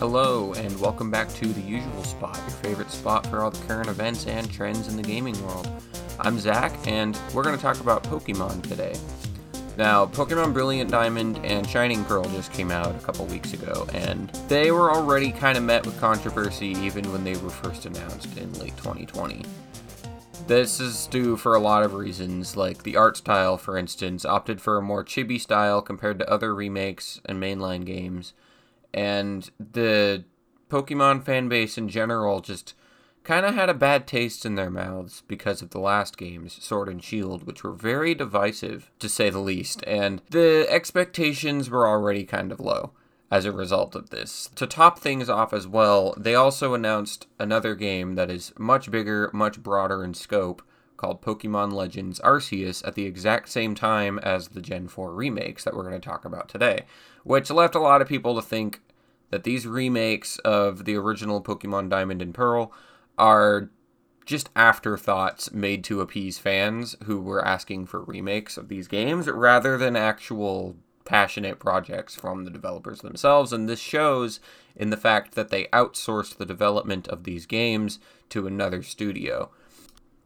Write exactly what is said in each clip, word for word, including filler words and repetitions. Hello, and welcome back to The Usual Spot, your favorite spot for all the current events and trends in the gaming world. I'm Zach, and we're going to talk about Pokemon today. Now, Pokémon Brilliant Diamond and Shining Pearl just came out a couple weeks ago, and they were already kind of met with controversy even when they were first announced in late twenty twenty. This is due for a lot of reasons, like the art style, for instance, opted for a more chibi style compared to other remakes and mainline games, and the Pokémon fanbase in general just kind of had a bad taste in their mouths because of the last games, Sword and Shield, which were very divisive, to say the least, and the expectations were already kind of low as a result of this. To top things off as well, they also announced another game that is much bigger, much broader in scope, called Pokémon Legends Arceus, at the exact same time as the Gen four remakes that we're going to talk about today, which left a lot of people to think that these remakes of the original Pokémon Diamond and Pearl are just afterthoughts made to appease fans who were asking for remakes of these games rather than actual passionate projects from the developers themselves. And this shows in the fact that they outsourced the development of these games to another studio.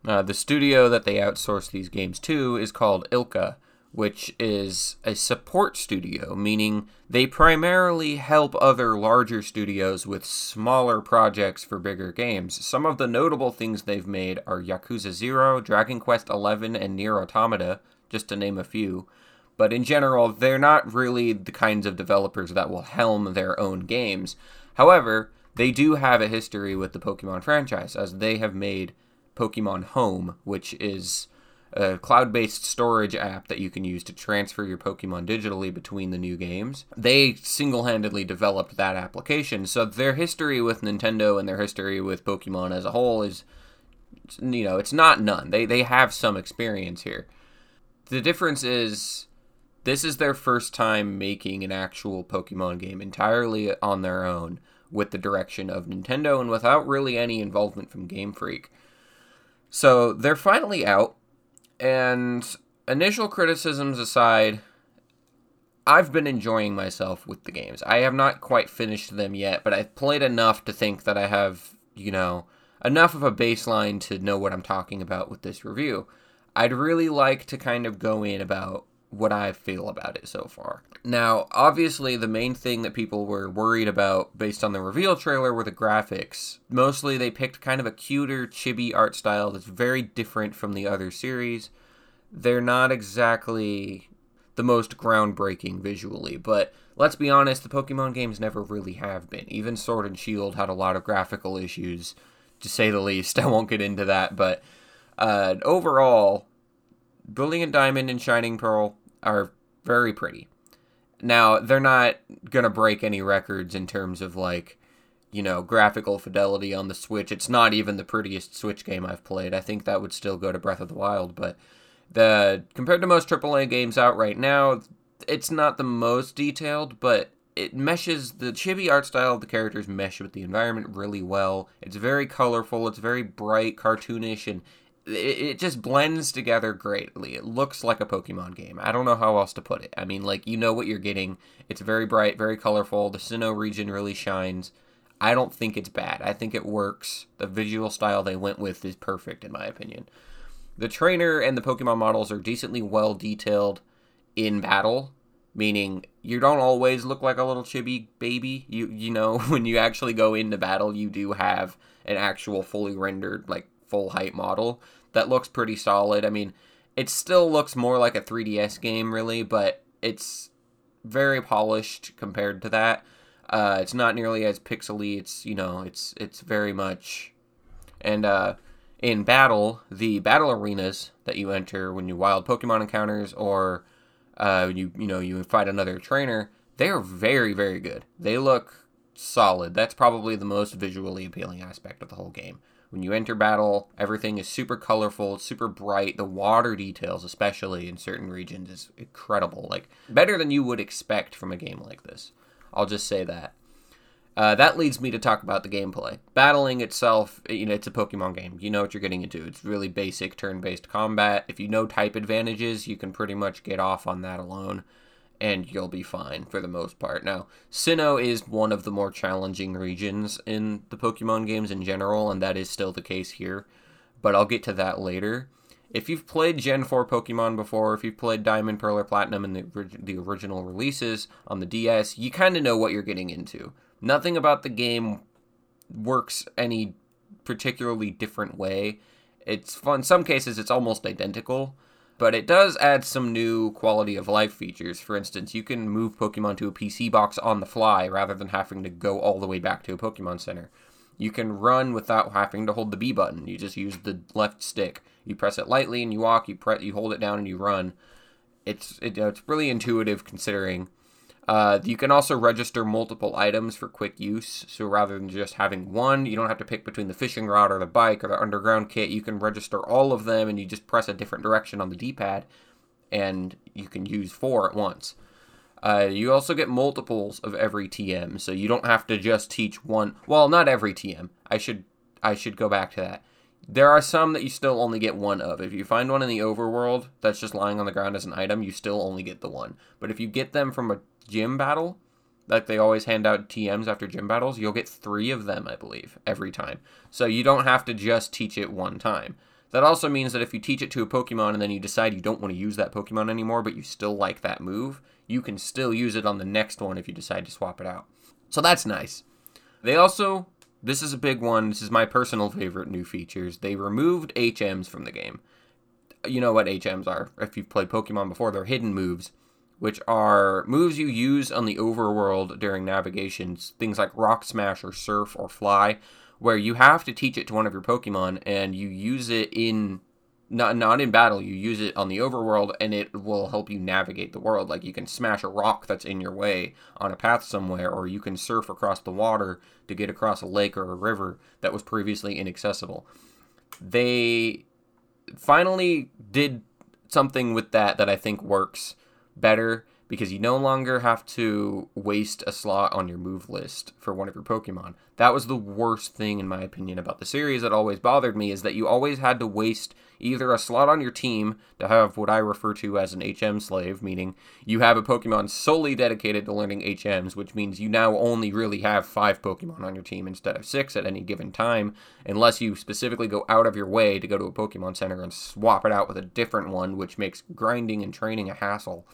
Uh, the studio that they outsourced these games to is called I L C A, which is a support studio, meaning they primarily help other larger studios with smaller projects for bigger games. Some of the notable things they've made are Yakuza zero, Dragon Quest eleven, and Nier Automata, just to name a few. But in general, they're not really the kinds of developers that will helm their own games. However, they do have a history with the Pokemon franchise, as they have made Pokemon Home, which is a cloud-based storage app that you can use to transfer your Pokemon digitally between the new games. They single-handedly developed that application, so their history with Nintendo and their history with Pokemon as a whole is, you know, it's not none. They they have some experience here. The difference is, this is their first time making an actual Pokemon game entirely on their own, with the direction of Nintendo and without really any involvement from Game Freak. So they're finally out. And initial criticisms aside, I've been enjoying myself with the games. I have not quite finished them yet, but I've played enough to think that I have, you know, enough of a baseline to know what I'm talking about with this review. I'd really like to kind of go in about what I feel about it so far. Now, obviously, the main thing that people were worried about based on the reveal trailer were the graphics. Mostly, they picked kind of a cuter, chibi art style that's very different from the other series. They're not exactly the most groundbreaking visually, but let's be honest, the Pokemon games never really have been. Even Sword and Shield had a lot of graphical issues, to say the least. I won't get into that, but uh, overall, Brilliant Diamond and Shining Pearl are very pretty. Now, they're not going to break any records in terms of, like, you know, graphical fidelity on the Switch. It's not even the prettiest Switch game I've played. I think that would still go to Breath of the Wild, but the compared to most triple A games out right now, it's not the most detailed, but it meshes, the chibi art style of the characters mesh with the environment really well. It's very colorful, it's very bright, cartoonish, and it just blends together greatly. It looks like a Pokemon game. I don't know how else to put it. I mean, like, you know what you're getting. It's very bright, very colorful. The Sinnoh region really shines. I don't think it's bad. I think it works. The visual style they went with is perfect, in my opinion. The trainer and the Pokemon models are decently well detailed in battle, meaning you don't always look like a little chibi baby. You, you know, when you actually go into battle, you do have an actual fully rendered, like, full-height model that looks pretty solid. I mean, it still looks more like a three D S game, really, but it's very polished compared to that. Uh, it's not nearly as pixely. It's, you know, it's it's very much... And uh, in battle, the battle arenas that you enter when you wild Pokemon encounters or, uh, you you know, you fight another trainer, they're very, very good. They look solid. That's probably the most visually appealing aspect of the whole game. When you enter battle, everything is super colorful, super bright. The water details, especially in certain regions, is incredible. Like, better than you would expect from a game like this. I'll just say that. Uh, that leads me to talk about the gameplay. Battling itself, you know, it's a Pokemon game. You know what you're getting into. It's really basic turn-based combat. If you know type advantages, you can pretty much get off on that alone. and you'll be fine for the most part. Now, Sinnoh is one of the more challenging regions in the Pokemon games in general, and that is still the case here, but I'll get to that later. If you've played Gen four Pokemon before, if you've played Diamond, Pearl, or Platinum in the, the original releases on the D S, you kind of know what you're getting into. Nothing about the game works any particularly different way. It's fun. In some cases, it's almost identical, but it does add some new quality of life features. For instance, you can move Pokemon to a P C box on the fly rather than having to go all the way back to a Pokemon Center. You can run without having to hold the B button. You just use the left stick. You press it lightly and you walk, you press, you hold it down and you run. It's it, it's really intuitive considering. Uh, you can also register multiple items for quick use. So rather than just having one, you don't have to pick between the fishing rod or the bike or the underground kit. You can register all of them and you just press a different direction on the D-pad and you can use four at once. Uh, you also get multiples of every T M, so you don't have to just teach one. Well, not every T M. I should I should go back to that. There are some that you still only get one of. If you find one in the overworld that's just lying on the ground as an item, you still only get the one. But if you get them from a gym battle, like they always hand out T Ms after gym battles, you'll get three of them, I believe, every time. So you don't have to just teach it one time. That also means that if you teach it to a Pokemon and then you decide you don't want to use that Pokemon anymore, but you still like that move, you can still use it on the next one if you decide to swap it out. So that's nice. They also, this is a big one, this is my personal favorite new features, they removed H Ms from the game. You know what H Ms are. If you've played Pokemon before, they're hidden moves, which are moves you use on the overworld during navigations, things like Rock Smash or Surf or Fly, where you have to teach it to one of your Pokemon, and you use it in, not, not in battle, you use it on the overworld, and it will help you navigate the world. Like, you can smash a rock that's in your way on a path somewhere, or you can surf across the water to get across a lake or a river that was previously inaccessible. They finally did something with that that I think works better, because you no longer have to waste a slot on your move list for one of your Pokemon. That was the worst thing, in my opinion, about the series that always bothered me, is that you always had to waste either a slot on your team to have what I refer to as an H M slave, meaning you have a Pokemon solely dedicated to learning H Ms, which means you now only really have five Pokemon on your team instead of six at any given time, unless you specifically go out of your way to go to a Pokemon Center and swap it out with a different one, which makes grinding and training a hassle.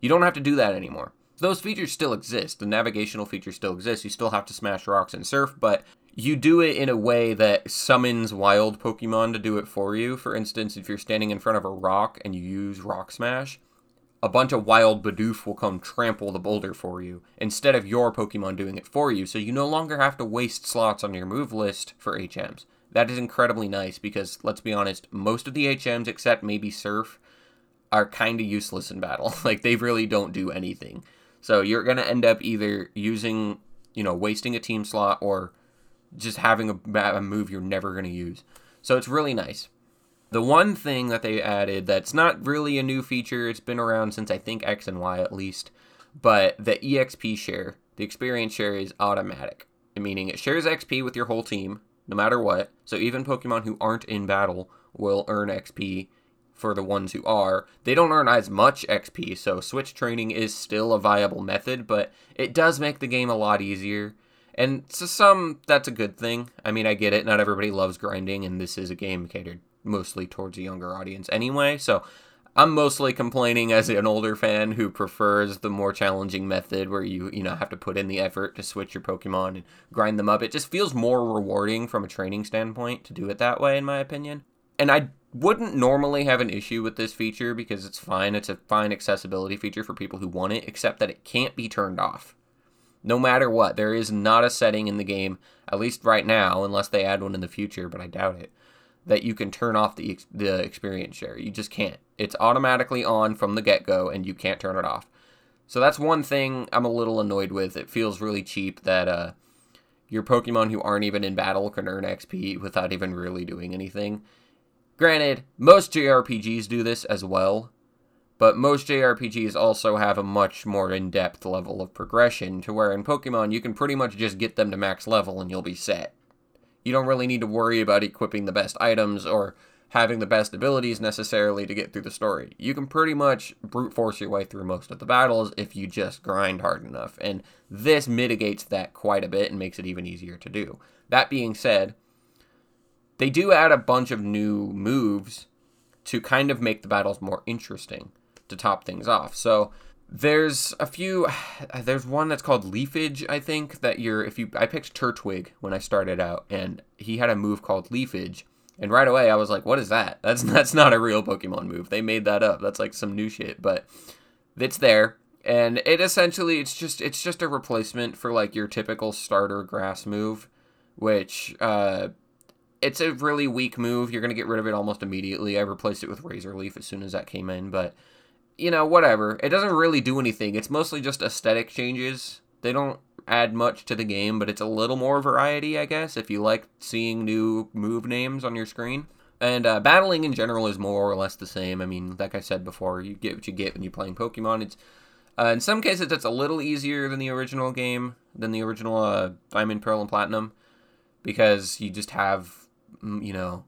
You don't have to do that anymore. Those features still exist. The navigational feature still exists. You still have to smash rocks and surf, but you do it in a way that summons wild Pokemon to do it for you. For instance, if you're standing in front of a rock and you use Rock Smash, a bunch of wild Bidoof will come trample the boulder for you instead of your Pokemon doing it for you. So you no longer have to waste slots on your move list for H Ms. That is incredibly nice because, let's be honest, most of the H Ms, except maybe Surf, are kind of useless in battle. Like, they really don't do anything. So you're going to end up either using, you know, wasting a team slot or just having a, a move you're never going to use. So it's really nice. The one thing that they added that's not really a new feature, it's been around since I think X and Y at least, but the E X P share, the experience share, is automatic, meaning it shares X P with your whole team, no matter what. So even Pokemon who aren't in battle will earn X P for the ones who are. They don't earn as much X P, so switch training is still a viable method, but it does make the game a lot easier. And to some, that's a good thing. I mean, I get it, not everybody loves grinding, and this is a game catered mostly towards a younger audience anyway, so I'm mostly complaining as an older fan who prefers the more challenging method where you, you know, have to put in the effort to switch your Pokemon and grind them up. It just feels more rewarding from a training standpoint to do it that way, in my opinion. And I wouldn't normally have an issue with this feature because it's fine. It's a fine accessibility feature for people who want it, except that it can't be turned off. No matter what, there is not a setting in the game, at least right now, unless they add one in the future, but I doubt it, that you can turn off the the experience share. You just can't. It's automatically on from the get-go, and you can't turn it off. So that's one thing I'm a little annoyed with. It feels really cheap that uh, your Pokemon who aren't even in battle can earn X P without even really doing anything. Granted, most J R P Gs do this as well, but most J R P Gs also have a much more in-depth level of progression, to where in Pokemon you can pretty much just get them to max level and you'll be set. You don't really need to worry about equipping the best items or having the best abilities necessarily to get through the story. You can pretty much brute force your way through most of the battles if you just grind hard enough, and this mitigates that quite a bit and makes it even easier to do. That being said, they do add a bunch of new moves to kind of make the battles more interesting to top things off. So there's a few, there's one that's called Leafage, I think, that you're, if you, I picked Turtwig when I started out, and he had a move called Leafage, and right away I was like, what is that? That's, that's not a real Pokemon move. They made that up. That's like some new shit, but it's there. And it essentially, it's just, it's just a replacement for like your typical starter grass move, which, uh, it's a really weak move. You're going to get rid of it almost immediately. I replaced it with Razor Leaf as soon as that came in, but, you know, whatever. It doesn't really do anything. It's mostly just aesthetic changes. They don't add much to the game, but it's a little more variety, I guess, if you like seeing new move names on your screen. And uh, battling in general is more or less the same. I mean, like I said before, you get what you get when you're playing Pokemon. It's uh, in some cases, it's a little easier than the original game, than the original uh, Diamond, Pearl, and Platinum, because you just have... you know,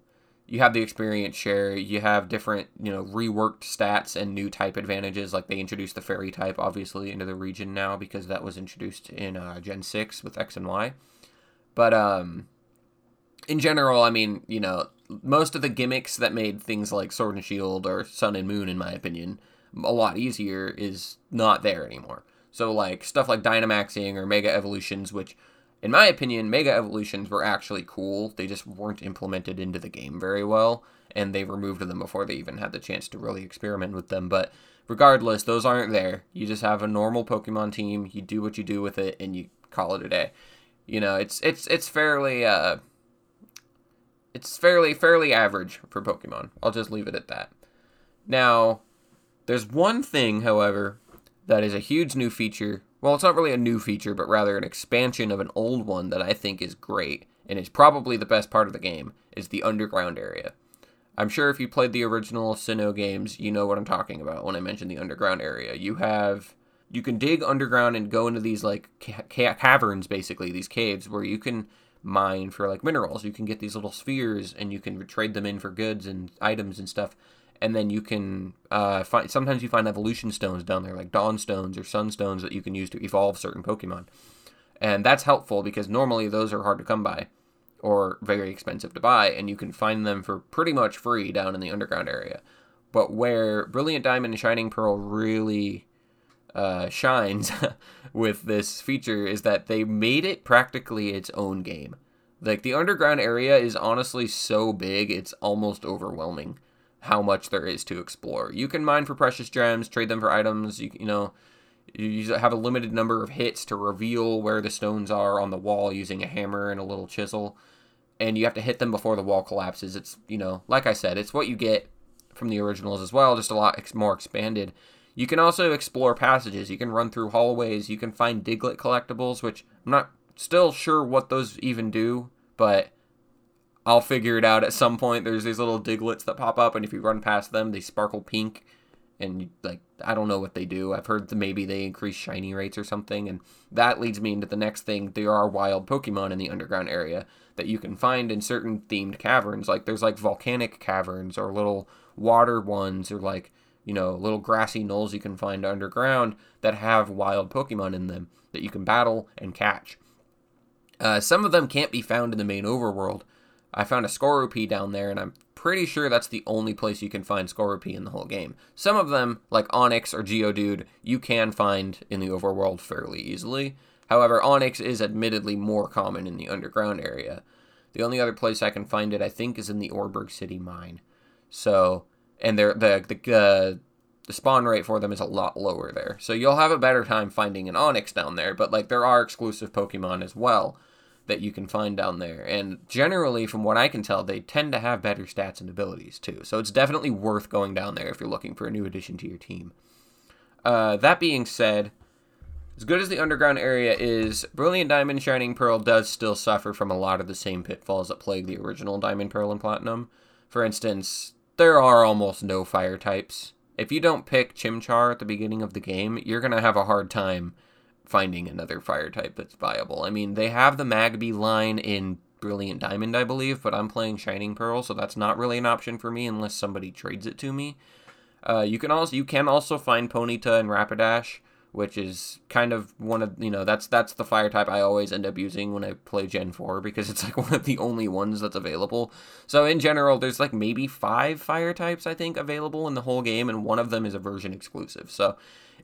you have the experience share, you have different, you know, reworked stats and new type advantages. Like they introduced the fairy type, obviously, into the region now because that was introduced in uh, Gen six with X and Y. But um, in general, I mean, you know, most of the gimmicks that made things like Sword and Shield or Sun and Moon, in my opinion, a lot easier is not there anymore. So like stuff like Dynamaxing or Mega Evolutions, which... in my opinion, Mega Evolutions were actually cool. They just weren't implemented into the game very well, and they removed them before they even had the chance to really experiment with them. But regardless, those aren't there. You just have a normal Pokemon team, you do what you do with it, and you call it a day. You know, it's it's it's fairly uh, it's fairly fairly average for Pokemon. I'll just leave it at that. Now, there's one thing, however, that is a huge new feature. Well, it's not really a new feature, but rather an expansion of an old one that I think is great, and it's probably the best part of the game, is the underground area. I'm sure if you played the original Sinnoh games, you know what I'm talking about when I mention the underground area. You have, you can dig underground and go into these, like, ca- ca- caverns, basically, these caves, where you can mine for, like, minerals. You can get these little spheres, and you can trade them in for goods and items and stuff. And then you can uh, find, sometimes you find evolution stones down there, like dawn stones or sun stones that you can use to evolve certain Pokemon. And that's helpful because normally those are hard to come by or very expensive to buy. And you can find them for pretty much free down in the underground area. But where Brilliant Diamond and Shining Pearl really uh, shines with this feature is that they made it practically its own game. Like the underground area is honestly so big, it's almost overwhelming how much there is to explore. You can mine for precious gems, trade them for items, you, you know, you have a limited number of hits to reveal where the stones are on the wall using a hammer and a little chisel, and you have to hit them before the wall collapses. It's, you know, like I said, it's what you get from the originals as well, just a lot ex- more expanded. You can also explore passages, you can run through hallways, you can find Diglett collectibles, which I'm not still sure what those even do, but I'll figure it out at some point. There's these little Diglets that pop up, and if you run past them, they sparkle pink, and, like, I don't know what they do. I've heard that maybe they increase shiny rates or something, and that leads me into the next thing. There are wild Pokemon in the underground area that you can find in certain themed caverns. Like, there's, like, volcanic caverns or little water ones or, like, you know, little grassy knolls you can find underground that have wild Pokemon in them that you can battle and catch. Uh, some of them can't be found in the main overworld. I found a Skorupi down there, and I'm pretty sure that's the only place you can find Skorupi in the whole game. Some of them, like Onyx or Geodude, you can find in the overworld fairly easily. However, Onyx is admittedly more common in the underground area. The only other place I can find it, I think, is in the Orberg City Mine. So, and the, the, uh, the spawn rate for them is a lot lower there. So you'll have a better time finding an Onyx down there, but like there are exclusive Pokemon as well that you can find down there. And generally, from what I can tell, they tend to have better stats and abilities too. So it's definitely worth going down there if you're looking for a new addition to your team. Uh, that being said, as good as the underground area is, Brilliant Diamond Shining Pearl does still suffer from a lot of the same pitfalls that plagued the original Diamond, Pearl, and Platinum. For instance, there are almost no fire types. If you don't pick Chimchar at the beginning of the game, you're going to have a hard time finding another fire type that's viable. I mean, they have the Magby line in Brilliant Diamond, I believe, but I'm playing Shining Pearl, so that's not really an option for me unless somebody trades it to me. Uh, you can also you can also find Ponyta and Rapidash, which is kind of one of, you know, that's that's the fire type I always end up using when I play Gen four, because it's like one of the only ones that's available. So in general, there's like maybe five fire types, I think, available in the whole game, and one of them is a version exclusive. So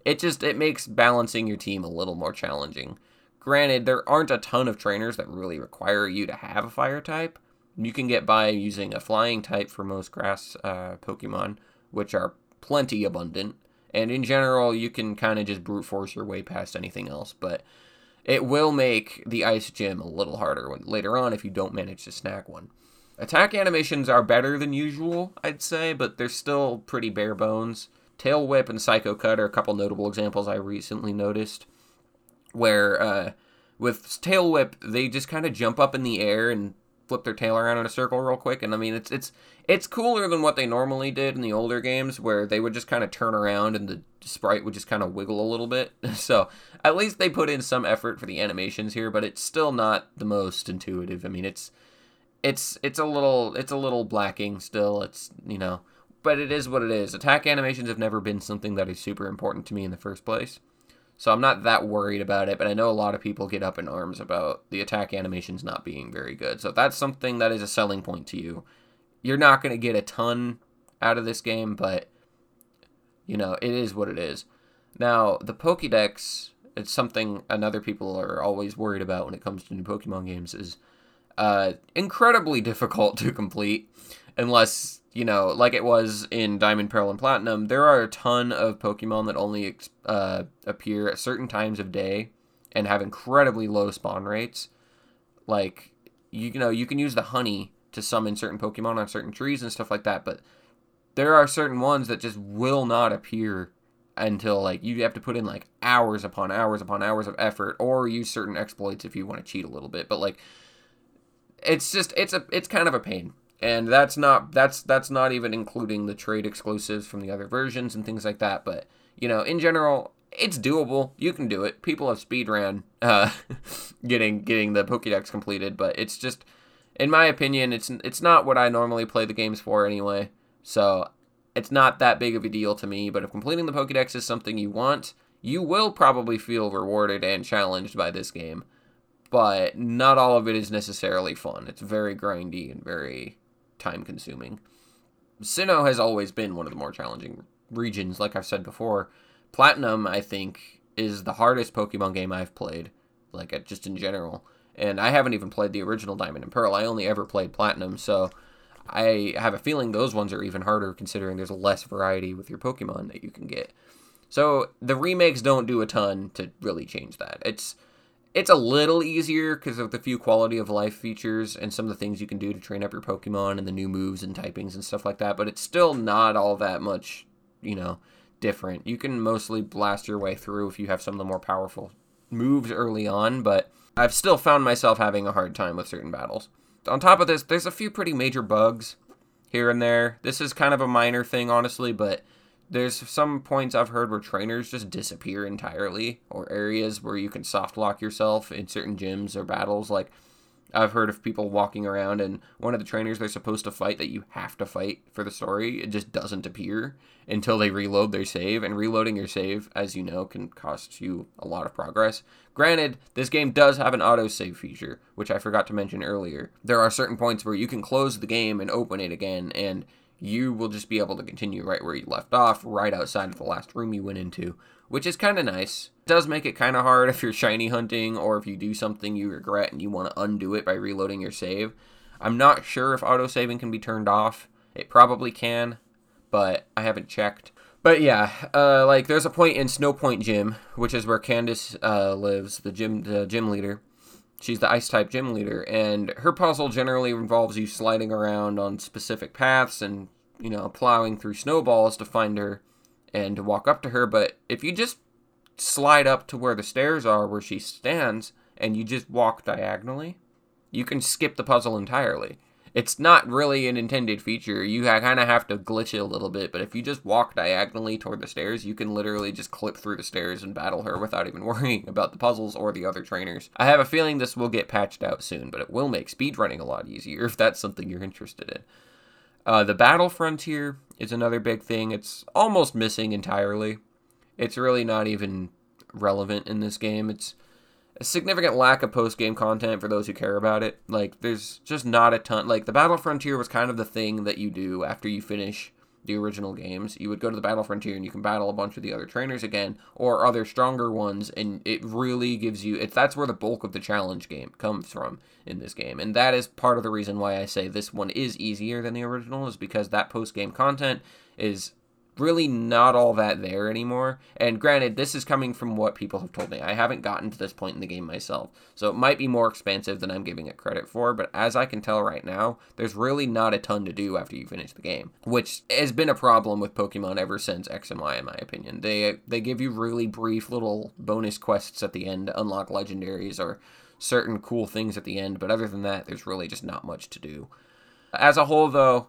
it just, it makes balancing your team a little more challenging. Granted, there aren't a ton of trainers that really require you to have a fire type. You can get by using a flying type for most grass uh, Pokemon, which are plenty abundant. And in general, you can kind of just brute force your way past anything else, but it will make the ice gym a little harder when, later on, if you don't manage to snag one. Attack animations are better than usual, I'd say, but they're still pretty bare bones. Tail Whip and Psycho Cut are a couple notable examples I recently noticed, where uh, with Tail Whip, they just kind of jump up in the air and flip their tail around in a circle real quick, and I mean, it's it's it's cooler than what they normally did in the older games, where they would just kind of turn around and the sprite would just kind of wiggle a little bit. So at least they put in some effort for the animations here, but it's still not the most intuitive. I mean, it's it's it's a little it's a little lacking still. It's, you know, but it is what it is. Attack animations have never been something that is super important to me in the first place, so I'm not that worried about it, but I know a lot of people get up in arms about the attack animations not being very good. So if that's something that is a selling point to you, you're not going to get a ton out of this game, but, you know, it is what it is. Now, the Pokédex, it's something another people are always worried about when it comes to new Pokémon games, is uh, incredibly difficult to complete, unless, you know, like it was in Diamond, Pearl, and Platinum, there are a ton of Pokemon that only uh, appear at certain times of day and have incredibly low spawn rates. Like, you know, you can use the honey to summon certain Pokemon on certain trees and stuff like that, but there are certain ones that just will not appear until, like, you have to put in, like, hours upon hours upon hours of effort, or use certain exploits if you want to cheat a little bit. But, like, it's just, it's a, it's kind of a pain. And that's not that's that's not even including the trade exclusives from the other versions and things like that. But, you know, in general, it's doable. You can do it. People have speedran uh, getting getting the Pokédex completed. But it's just, in my opinion, it's it's not what I normally play the games for anyway. So it's not that big of a deal to me. But if completing the Pokédex is something you want, you will probably feel rewarded and challenged by this game. But not all of it is necessarily fun. It's very grindy and very time-consuming. Sinnoh has always been one of the more challenging regions, like I've said before. Platinum, I think, is the hardest Pokemon game I've played, like, just in general. And I haven't even played the original Diamond and Pearl. I only ever played Platinum, so I have a feeling those ones are even harder, considering there's less variety with your Pokemon that you can get. So the remakes don't do a ton to really change that. It's It's a little easier because of the few quality of life features and some of the things you can do to train up your Pokemon and the new moves and typings and stuff like that, but it's still not all that much, you know, different. You can mostly blast your way through if you have some of the more powerful moves early on, but I've still found myself having a hard time with certain battles. On top of this, there's a few pretty major bugs here and there. This is kind of a minor thing, honestly, but there's some points I've heard where trainers just disappear entirely, or areas where you can soft lock yourself in certain gyms or battles. Like, I've heard of people walking around and one of the trainers they're supposed to fight that you have to fight for the story, it just doesn't appear until they reload their save, and reloading your save, as you know, can cost you a lot of progress. Granted, this game does have an autosave feature, which I forgot to mention earlier. There are certain points where you can close the game and open it again, and you will just be able to continue right where you left off, right outside of the last room you went into, which is kind of nice. It does make it kind of hard if you're shiny hunting, or if you do something you regret and you want to undo it by reloading your save. I'm not sure if autosaving can be turned off. It probably can, but I haven't checked. But yeah, uh, like there's a point in Snowpoint Gym, which is where Candace uh, lives, the gym, the gym leader. She's the ice-type gym leader, and her puzzle generally involves you sliding around on specific paths and, you know, plowing through snowballs to find her and to walk up to her. But if you just slide up to where the stairs are, where she stands, and you just walk diagonally, you can skip the puzzle entirely. it's not really an intended feature. You kind of have to glitch it a little bit, but if you just walk diagonally toward the stairs, you can literally just clip through the stairs and battle her without even worrying about the puzzles or the other trainers. I have a feeling this will get patched out soon, but it will make speedrunning a lot easier if that's something you're interested in. Uh, the Battle Frontier is another big thing. It's almost missing entirely. It's really not even relevant in this game. It's a significant lack of post-game content for those who care about it. Like, there's just not a ton. Like, the Battle Frontier was kind of the thing that you do after you finish the original games. You would go to the Battle Frontier and you can battle a bunch of the other trainers again, or other stronger ones, and it really gives you, it's, that's where the bulk of the challenge game comes from in this game, and that is part of the reason why I say this one is easier than the original, is because that post-game content is really not all that there anymore. And granted, this is coming from what people have told me. I haven't gotten to this point in the game myself, so it might be more expansive than I'm giving it credit for, but as I can tell right now, there's really not a ton to do after you finish the game, which has been a problem with Pokemon ever since X and Y, in my opinion. They they give you really brief little bonus quests at the end to unlock legendaries or certain cool things at the end, but other than that, there's really just not much to do. As a whole, though,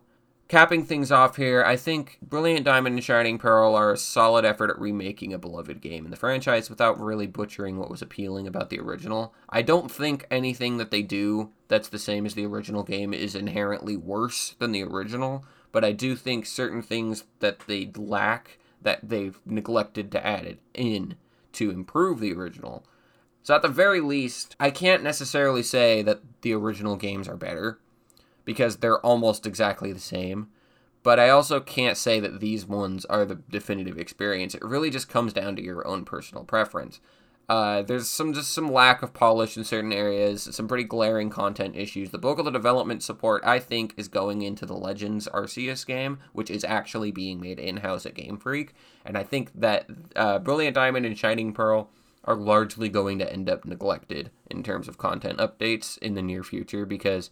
capping things off here, I think Brilliant Diamond and Shining Pearl are a solid effort at remaking a beloved game in the franchise without really butchering what was appealing about the original. I don't think anything that they do that's the same as the original game is inherently worse than the original, but I do think certain things that they lack that they've neglected to add it in to improve the original. So at the very least, I can't necessarily say that the original games are better, because they're almost exactly the same. But I also can't say that these ones are the definitive experience. It really just comes down to your own personal preference. Uh, there's some just some lack of polish in certain areas, some pretty glaring content issues. The bulk of the development support, I think, is going into the Legends Arceus game, which is actually being made in-house at Game Freak. And I think that uh, Brilliant Diamond and Shining Pearl are largely going to end up neglected in terms of content updates in the near future, because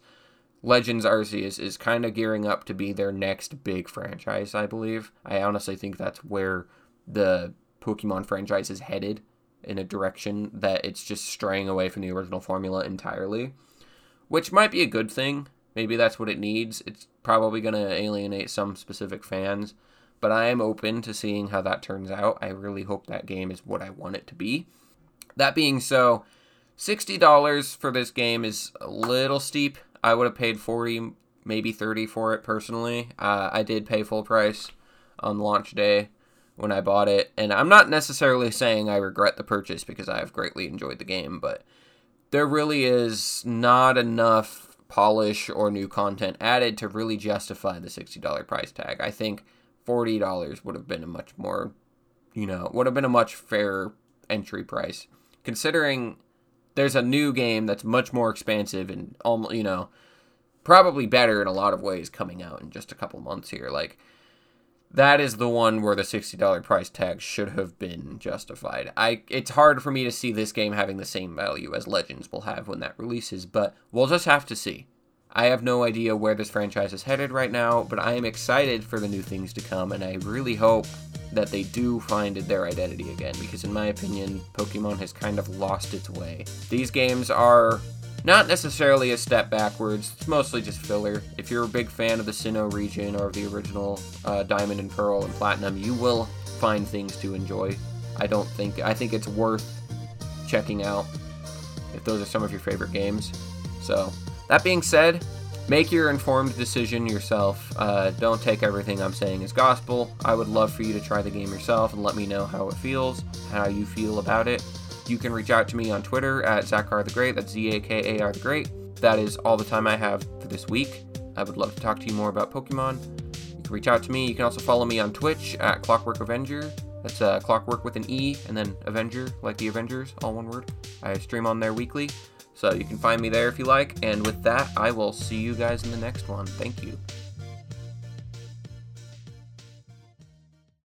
Legends Arceus is kind of gearing up to be their next big franchise, I believe. I honestly think that's where the Pokemon franchise is headed, in a direction that it's just straying away from the original formula entirely, which might be a good thing. Maybe that's what it needs. It's probably going to alienate some specific fans, but I am open to seeing how that turns out. I really hope that game is what I want it to be. That being so, sixty dollars for this game is a little steep. I would have paid forty dollars, maybe thirty dollars for it personally. Uh, I did pay full price on launch day when I bought it, and I'm not necessarily saying I regret the purchase, because I have greatly enjoyed the game, but there really is not enough polish or new content added to really justify the sixty dollars price tag. I think forty dollars would have been a much more, you know, would have been a much fairer entry price, considering there's a new game that's much more expansive and, you know, probably better in a lot of ways coming out in just a couple months here. Like, that is the one where the sixty dollars price tag should have been justified. I It's hard for me to see this game having the same value as Legends will have when that releases, but we'll just have to see. I have no idea where this franchise is headed right now, but I am excited for the new things to come, and I really hope that they do find their identity again, because in my opinion, Pokemon has kind of lost its way. These games are not necessarily a step backwards, it's mostly just filler. If you're a big fan of the Sinnoh region or of the original uh, Diamond and Pearl and Platinum, you will find things to enjoy. I don't think, I think it's worth checking out if those are some of your favorite games. So, that being said, make your informed decision yourself. Uh, don't take everything I'm saying as gospel. I would love for you to try the game yourself and let me know how it feels, how you feel about it. You can reach out to me on Twitter at ZakaraTheGreat, that's Z A K A R the Great. That is all the time I have for this week. I would love to talk to you more about Pokemon. You can reach out to me. You can also follow me on Twitch at ClockworkAvenger. That's uh, Clockwork with an E and then Avenger, like the Avengers, all one word. I stream on there weekly. So you can find me there if you like, and with that, I will see you guys in the next one. Thank you.